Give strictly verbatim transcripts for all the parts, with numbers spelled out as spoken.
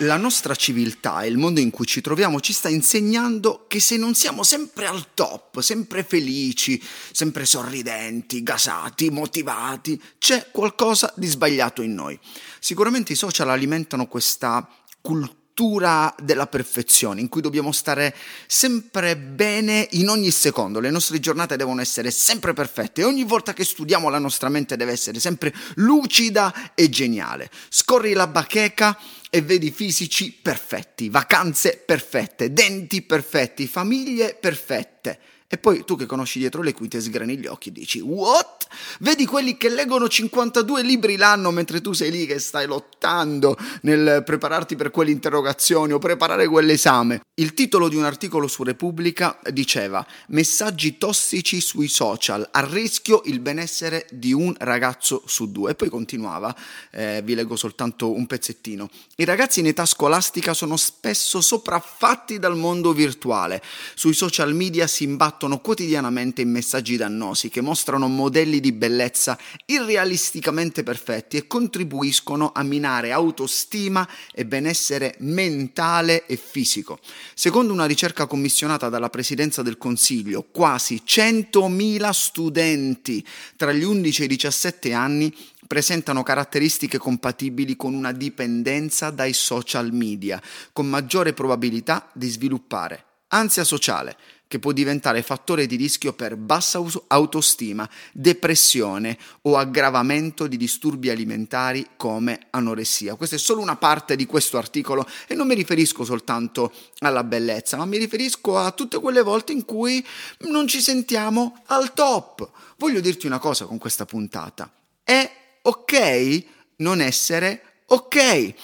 La nostra civiltà e il mondo in cui ci troviamo ci sta insegnando che se non siamo sempre al top, sempre felici, sempre sorridenti, gasati, motivati, c'è qualcosa di sbagliato in noi. Sicuramente i social alimentano questa cultura della perfezione in cui dobbiamo stare sempre bene in ogni secondo. Le nostre giornate devono essere sempre perfette e ogni volta che studiamo la nostra mente deve essere sempre lucida e geniale. Scorri la bacheca e vedi fisici perfetti, vacanze perfette, denti perfetti, famiglie perfette. E poi tu che conosci dietro le quinte sgrani gli occhi e dici what? Vedi quelli che leggono cinquantadue libri l'anno mentre tu sei lì che stai lottando nel prepararti per quelle interrogazioni o preparare quell'esame. Il titolo di un articolo su Repubblica diceva messaggi tossici sui social, a rischio il benessere di un ragazzo su due. E poi continuava, eh, vi leggo soltanto un pezzettino. I ragazzi in età scolastica sono spesso sopraffatti dal mondo virtuale. Sui social media si imbattono quotidianamente in messaggi dannosi che mostrano modelli di bellezza irrealisticamente perfetti e contribuiscono a minare autostima e benessere mentale e fisico. Secondo una ricerca commissionata dalla Presidenza del Consiglio, quasi centomila studenti tra gli undici e i diciassette anni presentano caratteristiche compatibili con una dipendenza dai social media, con maggiore probabilità di sviluppare ansia sociale, che può diventare fattore di rischio per bassa autostima, depressione o aggravamento di disturbi alimentari come anoressia. Questa è solo una parte di questo articolo e non mi riferisco soltanto alla bellezza, ma mi riferisco a tutte quelle volte in cui non ci sentiamo al top. Voglio dirti una cosa con questa puntata. È ok non essere ok.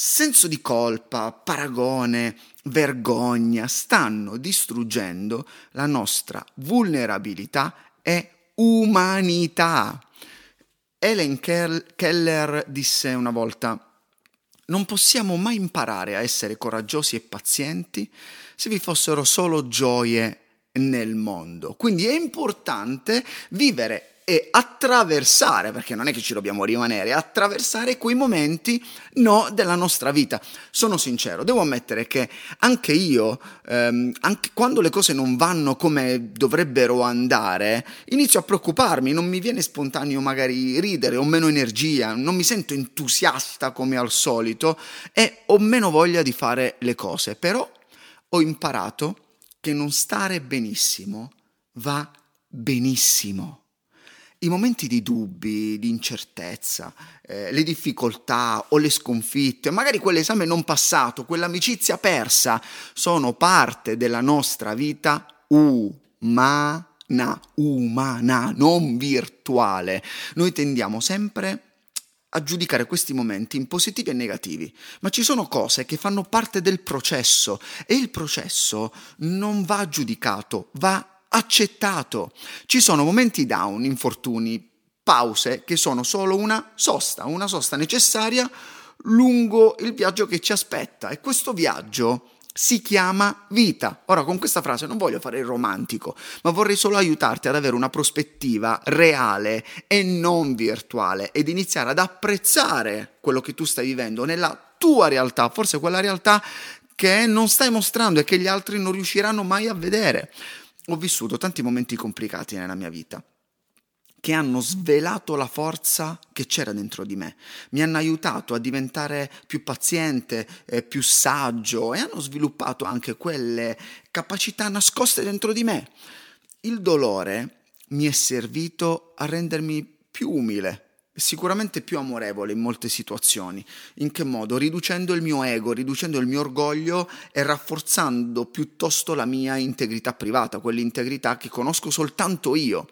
Senso di colpa, paragone, vergogna stanno distruggendo la nostra vulnerabilità e umanità. Helen Keller disse una volta: non possiamo mai imparare a essere coraggiosi e pazienti se vi fossero solo gioie nel mondo. Quindi è importante vivere e attraversare, perché non è che ci dobbiamo rimanere, attraversare quei momenti no della nostra vita. Sono sincero, devo ammettere che anche io, ehm, anche quando le cose non vanno come dovrebbero andare, inizio a preoccuparmi, non mi viene spontaneo magari ridere, ho meno energia, non mi sento entusiasta come al solito e ho meno voglia di fare le cose. Però ho imparato che non stare benissimo va benissimo. I momenti di dubbi, di incertezza, eh, le difficoltà o le sconfitte, magari quell'esame non passato, quell'amicizia persa, sono parte della nostra vita umana, umana, non virtuale. Noi tendiamo sempre a giudicare questi momenti in positivi e negativi, ma ci sono cose che fanno parte del processo e il processo non va giudicato, va accettato. Ci sono momenti down, infortuni, pause che sono solo una sosta, una sosta necessaria lungo il viaggio che ci aspetta e questo viaggio si chiama vita. Ora, con questa frase non voglio fare il romantico, ma vorrei solo aiutarti ad avere una prospettiva reale e non virtuale ed iniziare ad apprezzare quello che tu stai vivendo nella tua realtà, forse quella realtà che non stai mostrando e che gli altri non riusciranno mai a vedere. Ho vissuto tanti momenti complicati nella mia vita che hanno svelato la forza che c'era dentro di me, mi hanno aiutato a diventare più paziente, eh, più saggio e hanno sviluppato anche quelle capacità nascoste dentro di me. Il dolore mi è servito a rendermi più umile, sicuramente più amorevole in molte situazioni. In che modo? Riducendo il mio ego, riducendo il mio orgoglio e rafforzando piuttosto la mia integrità privata, quell'integrità che conosco soltanto io.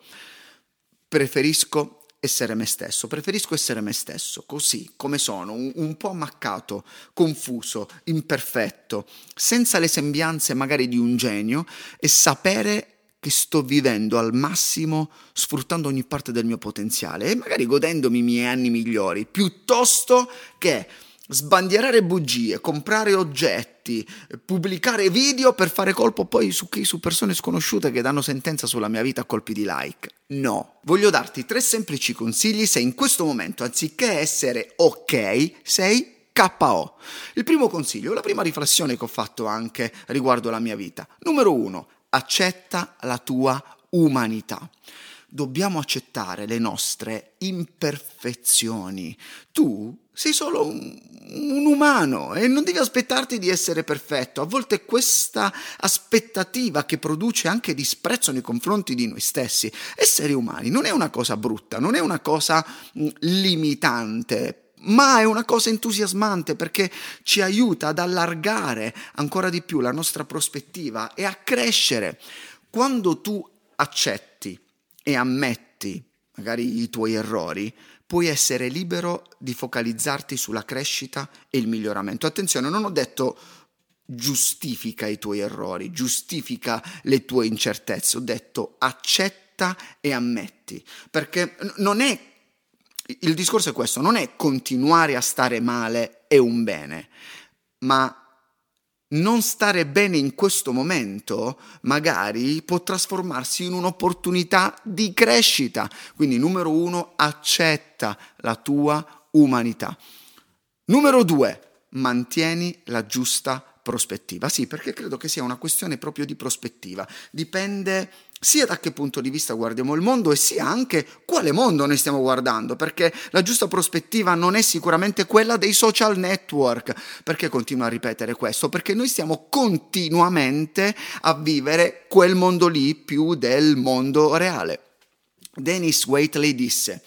Preferisco essere me stesso, preferisco essere me stesso, così come sono, un, un po' ammaccato, confuso, imperfetto, senza le sembianze magari di un genio e sapere che sto vivendo al massimo, sfruttando ogni parte del mio potenziale e magari godendomi i miei anni migliori, piuttosto che sbandierare bugie, comprare oggetti, pubblicare video per fare colpo poi su, chi, su persone sconosciute che danno sentenza sulla mia vita a colpi di like. No, voglio darti tre semplici consigli se in questo momento, anziché essere ok, sei K O. Il primo consiglio, la prima riflessione che ho fatto anche riguardo la mia vita. Numero uno, accetta la tua umanità. Dobbiamo accettare le nostre imperfezioni. Tu sei solo un, un umano e non devi aspettarti di essere perfetto. A volte questa aspettativa che produce anche disprezzo nei confronti di noi stessi. Essere umani non è una cosa brutta, non è una cosa limitante, ma è una cosa entusiasmante perché ci aiuta ad allargare ancora di più la nostra prospettiva e a crescere. Quando tu accetti e ammetti magari i tuoi errori, puoi essere libero di focalizzarti sulla crescita e il miglioramento. Attenzione, non ho detto giustifica i tuoi errori, giustifica le tue incertezze, ho detto accetta e ammetti, perché non è il discorso è questo, non è continuare a stare male è un bene, ma non stare bene in questo momento magari può trasformarsi in un'opportunità di crescita. Quindi numero uno, accetta la tua umanità. Numero due, mantieni la giusta prospettiva. Sì, perché credo che sia una questione proprio di prospettiva. Dipende sia da che punto di vista guardiamo il mondo e sia anche quale mondo noi stiamo guardando, perché la giusta prospettiva non è sicuramente quella dei social network. Perché continuo a ripetere questo? Perché noi stiamo continuamente a vivere quel mondo lì più del mondo reale. Dennis Waitley disse: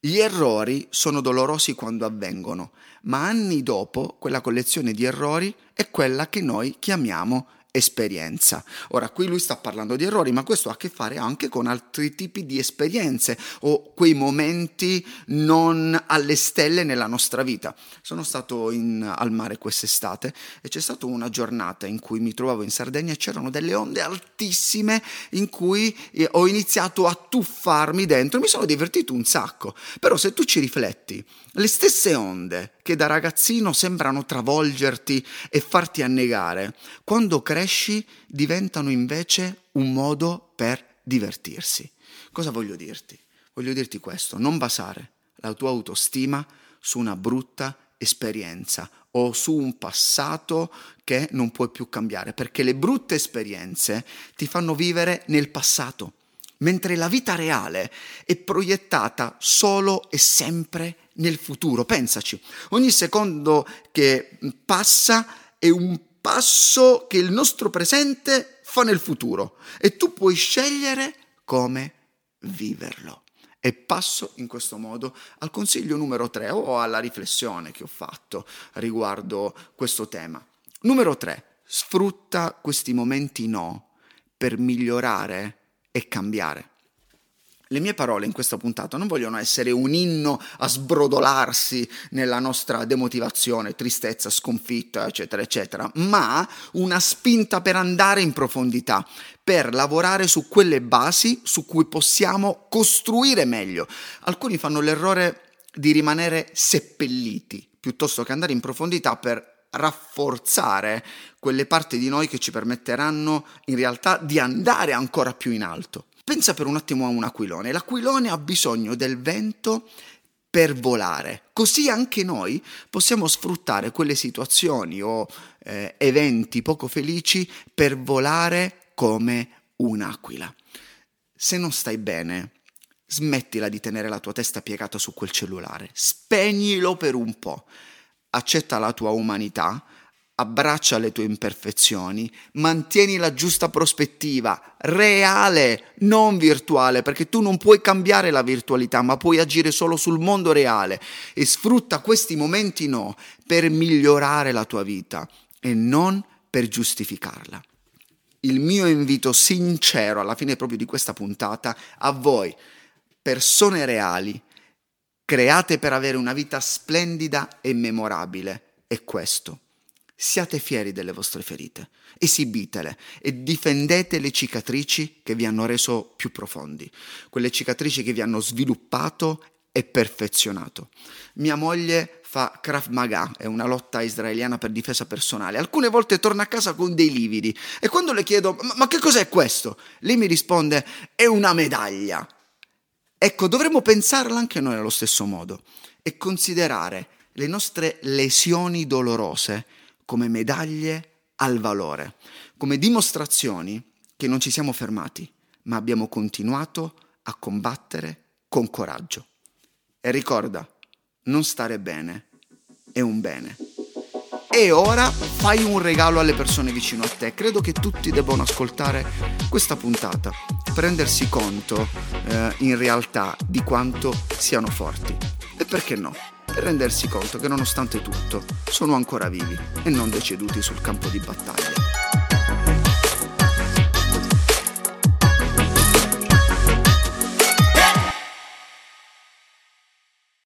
gli errori sono dolorosi quando avvengono, ma anni dopo quella collezione di errori è quella che noi chiamiamo esperienza. Ora, qui lui sta parlando di errori, ma questo ha a che fare anche con altri tipi di esperienze o quei momenti non alle stelle nella nostra vita. Sono stato in, al mare quest'estate e c'è stata una giornata in cui mi trovavo in Sardegna e c'erano delle onde altissime in cui ho iniziato a tuffarmi dentro e mi sono divertito un sacco. Però se tu ci rifletti, le stesse onde che da ragazzino sembrano travolgerti e farti annegare, quando cresci diventano invece un modo per divertirsi. Cosa voglio dirti? Voglio dirti questo: non basare la tua autostima su una brutta esperienza o su un passato che non puoi più cambiare, perché le brutte esperienze ti fanno vivere nel passato, mentre la vita reale è proiettata solo e sempre nel futuro. Pensaci, ogni secondo che passa è un passo che il nostro presente fa nel futuro e tu puoi scegliere come viverlo. E passo in questo modo al consiglio numero tre o alla riflessione che ho fatto riguardo questo tema. Numero tre, sfrutta questi momenti no per migliorare e cambiare. Le mie parole in questa puntata non vogliono essere un inno a sbrodolarsi nella nostra demotivazione, tristezza, sconfitta, eccetera, eccetera, ma una spinta per andare in profondità, per lavorare su quelle basi su cui possiamo costruire meglio. Alcuni fanno l'errore di rimanere seppelliti, piuttosto che andare in profondità per rafforzare quelle parti di noi che ci permetteranno in realtà di andare ancora più in alto. Pensa per un attimo a un aquilone. L'aquilone ha bisogno del vento per volare. Così anche noi possiamo sfruttare quelle situazioni o eh, eventi poco felici per volare come un'aquila. Se non stai bene, smettila di tenere la tua testa piegata su quel cellulare. Spegnilo per un po'. Accetta la tua umanità. Abbraccia le tue imperfezioni, mantieni la giusta prospettiva, reale, non virtuale, perché tu non puoi cambiare la virtualità, ma puoi agire solo sul mondo reale e sfrutta questi momenti no per migliorare la tua vita e non per giustificarla. Il mio invito sincero alla fine proprio di questa puntata a voi, persone reali, create per avere una vita splendida e memorabile, è questo. Siate fieri delle vostre ferite, esibitele e difendete le cicatrici che vi hanno reso più profondi, quelle cicatrici che vi hanno sviluppato e perfezionato. Mia moglie fa Krav Maga, è una lotta israeliana per difesa personale. Alcune volte torna a casa con dei lividi e quando le chiedo ma, ma che cos'è questo? Lei mi risponde è una medaglia. Ecco, dovremmo pensarla anche noi allo stesso modo e considerare le nostre lesioni dolorose come medaglie al valore, come dimostrazioni che non ci siamo fermati, ma abbiamo continuato a combattere con coraggio. E ricorda, non stare bene è un bene. E ora fai un regalo alle persone vicino a te. Credo che tutti debbano ascoltare questa puntata, per rendersi conto eh, in realtà di quanto siano forti. E perché no? Per rendersi conto che nonostante tutto sono ancora vivi e non deceduti sul campo di battaglia.